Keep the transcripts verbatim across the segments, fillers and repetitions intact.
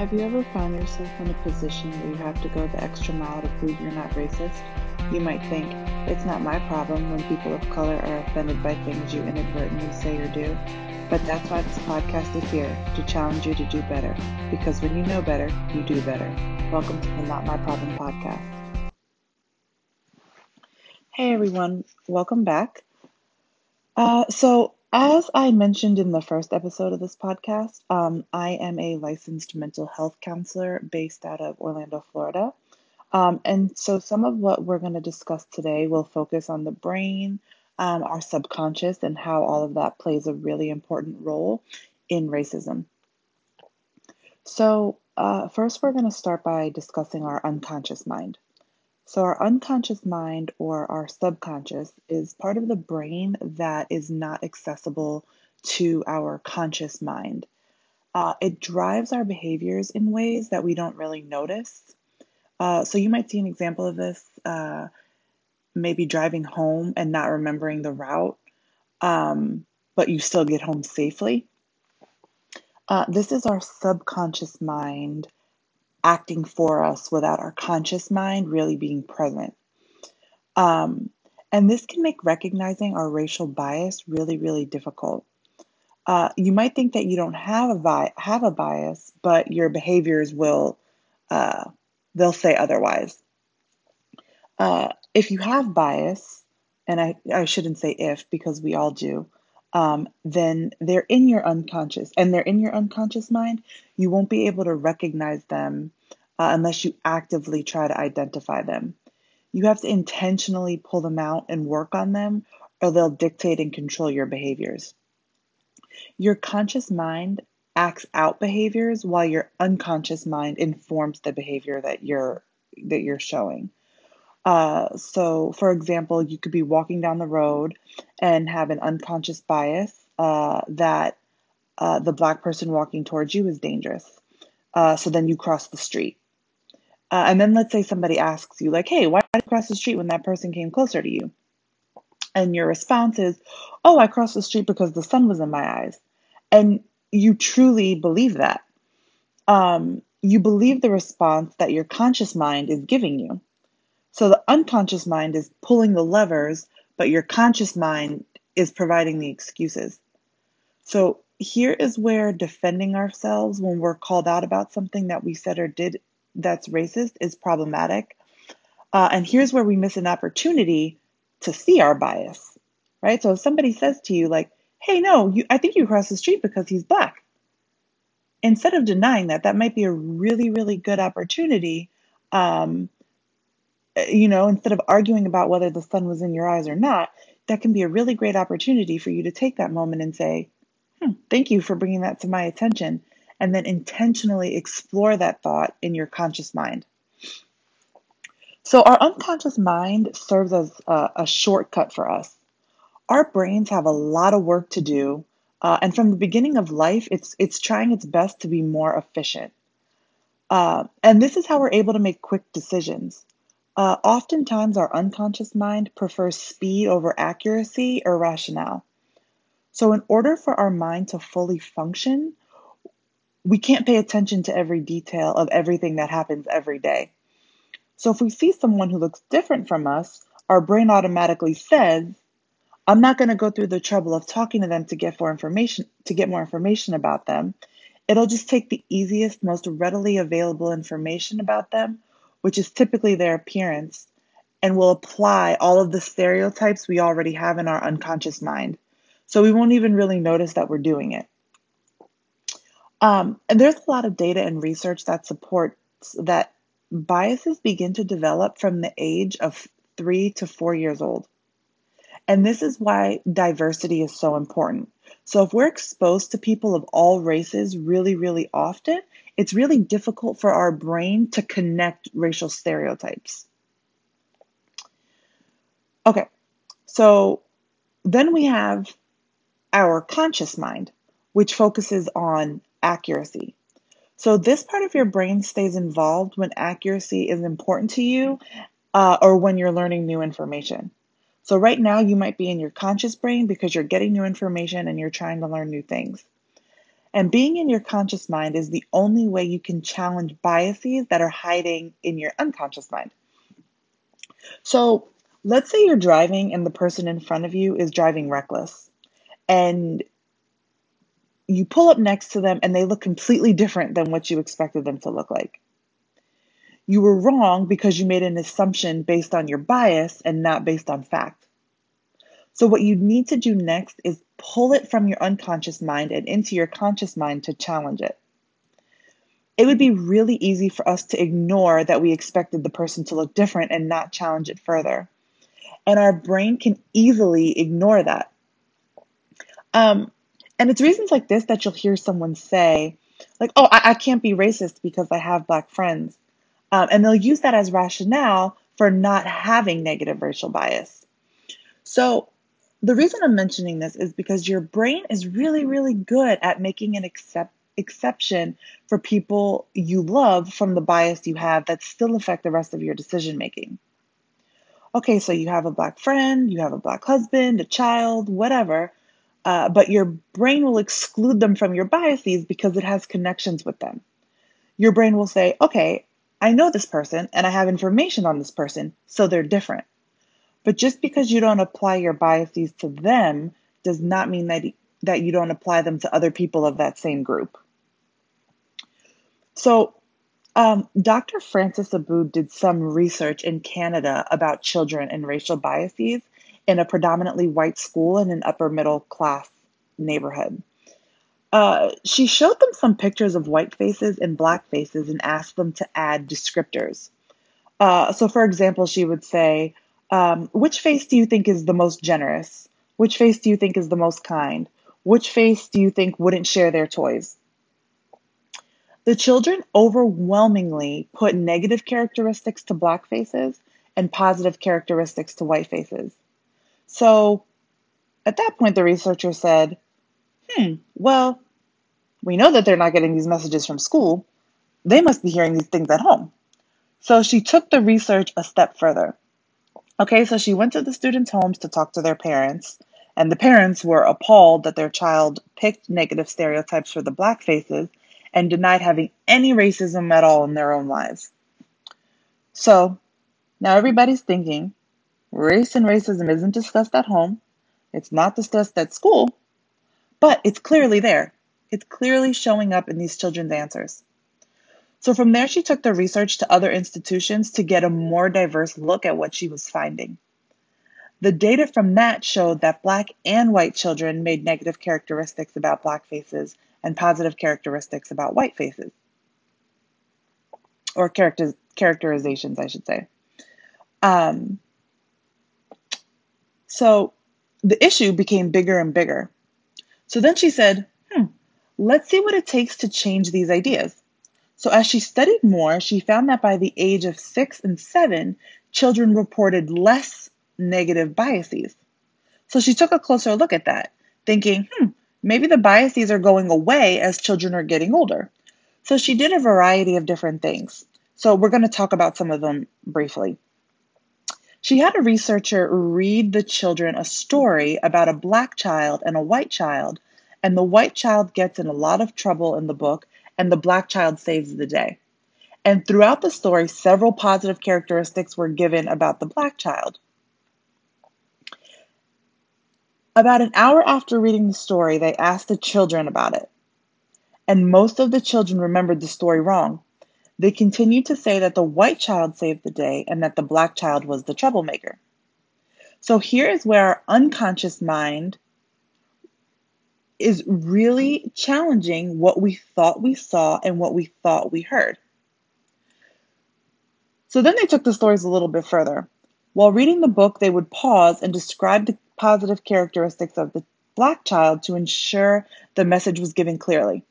Have you ever found yourself in a position where you have to go the extra mile to prove you're not racist? You might think, it's not my problem when people of color are offended by things you inadvertently say or do. But that's why this podcast is here, to challenge you to do better. Because when you know better, you do better. Welcome to the Not My Problem Podcast. Hey everyone, welcome back. Uh, so, As I mentioned in the first episode of this podcast, um, I am a licensed mental health counselor based out of Orlando, Florida. Um, and so some of what we're going to discuss today will focus on the brain, um, our subconscious, and how all of that plays a really important role in racism. So uh, first, we're going to start by discussing our unconscious mind. So our unconscious mind, or our subconscious, is part of the brain that is not accessible to our conscious mind. Uh, it drives our behaviors in ways that we don't really notice. Uh, so you might see an example of this, uh, maybe driving home and not remembering the route, um, but you still get home safely. Uh, this is our subconscious mind acting for us without our conscious mind really being present. Um, and this can make recognizing our racial bias really, really difficult. Uh, you might think that you don't have a vi- have a bias, but your behaviors will, uh, they'll say otherwise. Uh, if you have bias, and I, I shouldn't say if, because we all do, Um, then they're in your unconscious, and they're in your unconscious mind. You won't be able to recognize them uh, unless you actively try to identify them. You have to intentionally pull them out and work on them, or they'll dictate and control your behaviors. Your conscious mind acts out behaviors while your unconscious mind informs the behavior that you're that you're showing. Uh, so, for example, you could be walking down the road and have an unconscious bias uh, that uh, the black person walking towards you is dangerous. Uh, so then you cross the street. Uh, and then let's say somebody asks you, like, hey, why did you cross the street when that person came closer to you? And your response is, oh, I crossed the street because the sun was in my eyes. And you truly believe that. Um, you believe the response that your conscious mind is giving you. So the unconscious mind is pulling the levers, but your conscious mind is providing the excuses. So here is where defending ourselves when we're called out about something that we said or did that's racist is problematic. Uh, and here's where we miss an opportunity to see our bias, right? So if somebody says to you, like, hey, no, you, I think you crossed the street because he's black. Instead of denying that, that might be a really, really good opportunity, um, You know, instead of arguing about whether the sun was in your eyes or not, that can be a really great opportunity for you to take that moment and say, hmm, thank you for bringing that to my attention, and then intentionally explore that thought in your conscious mind. So our unconscious mind serves as a, a shortcut for us. Our brains have a lot of work to do, uh, and from the beginning of life, it's it's trying its best to be more efficient. Uh, and this is how we're able to make quick decisions. Uh, oftentimes, our unconscious mind prefers speed over accuracy or rationale. So in order for our mind to fully function, we can't pay attention to every detail of everything that happens every day. So if we see someone who looks different from us, our brain automatically says, I'm not going to go through the trouble of talking to them to get more information, to get more information about them. It'll just take the easiest, most readily available information about them, which is typically their appearance, and will apply all of the stereotypes we already have in our unconscious mind. So we won't even really notice that we're doing it. Um, and there's a lot of data and research that supports that biases begin to develop from the age of three to four years old. And this is why diversity is so important. So if we're exposed to people of all races really, really often, it's really difficult for our brain to connect racial stereotypes. Okay, so then we have our conscious mind, which focuses on accuracy. So this part of your brain stays involved when accuracy is important to you, uh, or when you're learning new information. So right now you might be in your conscious brain because you're getting new information and you're trying to learn new things. And being in your conscious mind is the only way you can challenge biases that are hiding in your unconscious mind. So let's say you're driving and the person in front of you is driving reckless, and you pull up next to them and they look completely different than what you expected them to look like. You were wrong because you made an assumption based on your bias and not based on fact. So what you need to do next is pull it from your unconscious mind and into your conscious mind to challenge it. It would be really easy for us to ignore that we expected the person to look different and not challenge it further. And our brain can easily ignore that. Um, and it's reasons like this that you'll hear someone say, like, oh, I, I can't be racist because I have Black friends. Um, and they'll use that as rationale for not having negative racial bias. So the reason I'm mentioning this is because your brain is really, really good at making an accept, exception for people you love from the bias you have that still affect the rest of your decision making. Okay, so you have a Black friend, you have a Black husband, a child, whatever, uh, but your brain will exclude them from your biases because it has connections with them. Your brain will say, okay, I know this person and I have information on this person, so they're different. But just because you don't apply your biases to them does not mean that, that you don't apply them to other people of that same group. So um, Doctor Frances Abu did some research in Canada about children and racial biases in a predominantly white school in an upper middle class neighborhood. Uh, she showed them some pictures of white faces and Black faces and asked them to add descriptors. Uh, so for example, she would say, Um, which face do you think is the most generous? Which face do you think is the most kind? Which face do you think wouldn't share their toys? The children overwhelmingly put negative characteristics to Black faces and positive characteristics to white faces. So at that point, the researcher said, hmm, well, we know that they're not getting these messages from school. They must be hearing these things at home. So she took the research a step further. Okay, so she went to the students' homes to talk to their parents, and the parents were appalled that their child picked negative stereotypes for the Black faces and denied having any racism at all in their own lives. So now everybody's thinking, race and racism isn't discussed at home, it's not discussed at school, but it's clearly there. It's clearly showing up in these children's answers. So from there, she took the research to other institutions to get a more diverse look at what she was finding. The data from that showed that Black and white children made negative characteristics about Black faces and positive characteristics about white faces, or character, characterizations, I should say. Um, so the issue became bigger and bigger. So then she said, hmm, let's see what it takes to change these ideas. So as she studied more, she found that by the age of six and seven, children reported less negative biases. So she took a closer look at that, thinking, hmm, maybe the biases are going away as children are getting older. So she did a variety of different things. So we're going to talk about some of them briefly. She had a researcher read the children a story about a Black child and a white child, and the white child gets in a lot of trouble in the book, and the Black child saves the day. And throughout the story, several positive characteristics were given about the Black child. About an hour after reading the story, they asked the children about it. And most of the children remembered the story wrong. They continued to say that the white child saved the day and that the Black child was the troublemaker. So here is where our unconscious mind is really challenging what we thought we saw and what we thought we heard. So then they took the stories a little bit further. While reading the book, they would pause and describe the positive characteristics of the Black child to ensure the message was given clearly.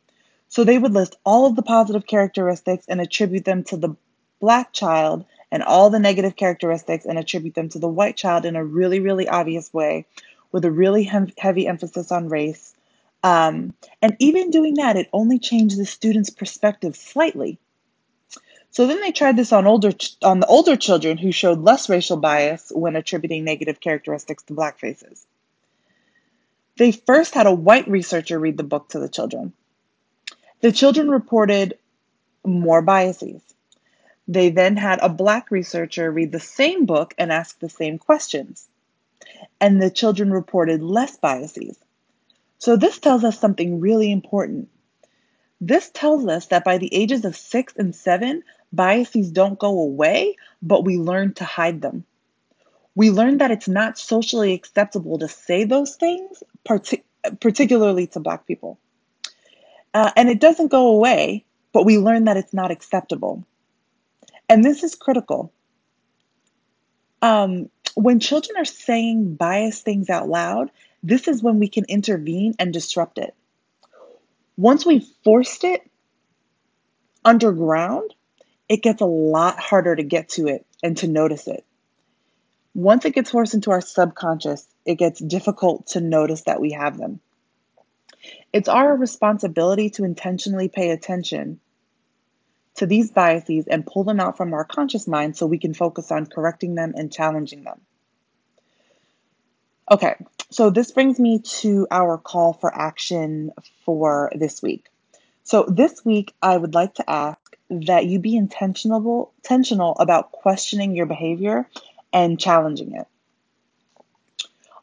So they would list all of the positive characteristics and attribute them to the Black child, and all the negative characteristics and attribute them to the white child in a really, really obvious way, with a really hem- heavy emphasis on race. Um, and even doing that, it only changed the students' perspective slightly. So then they tried this on older ch- on the older children who showed less racial bias when attributing negative characteristics to Black faces. They first had a white researcher read the book to the children. The children reported more biases. They then had a Black researcher read the same book and ask the same questions. And the children reported less biases. So this tells us something really important. This tells us that by the ages of six and seven, biases don't go away, but we learn to hide them. We learn that it's not socially acceptable to say those things, partic- particularly to Black people. Uh, and it doesn't go away, but we learn that it's not acceptable. And this is critical. Um, when children are saying biased things out loud, this is when we can intervene and disrupt it. Once we've forced it underground, it gets a lot harder to get to it and to notice it. Once it gets forced into our subconscious, it gets difficult to notice that we have them. It's our responsibility to intentionally pay attention to these biases and pull them out from our conscious mind so we can focus on correcting them and challenging them. Okay, so this brings me to our call for action for this week. So this week, I would like to ask that you be intentional, intentional about questioning your behavior and challenging it.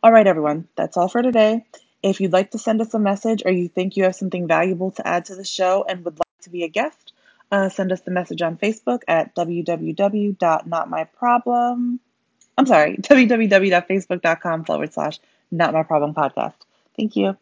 All right, everyone, that's all for today. If you'd like to send us a message or you think you have something valuable to add to the show and would like to be a guest, uh, send us the message on Facebook at www.notmyproblem. I'm sorry, www.facebook.com forward slash notmyproblempodcast. Thank you.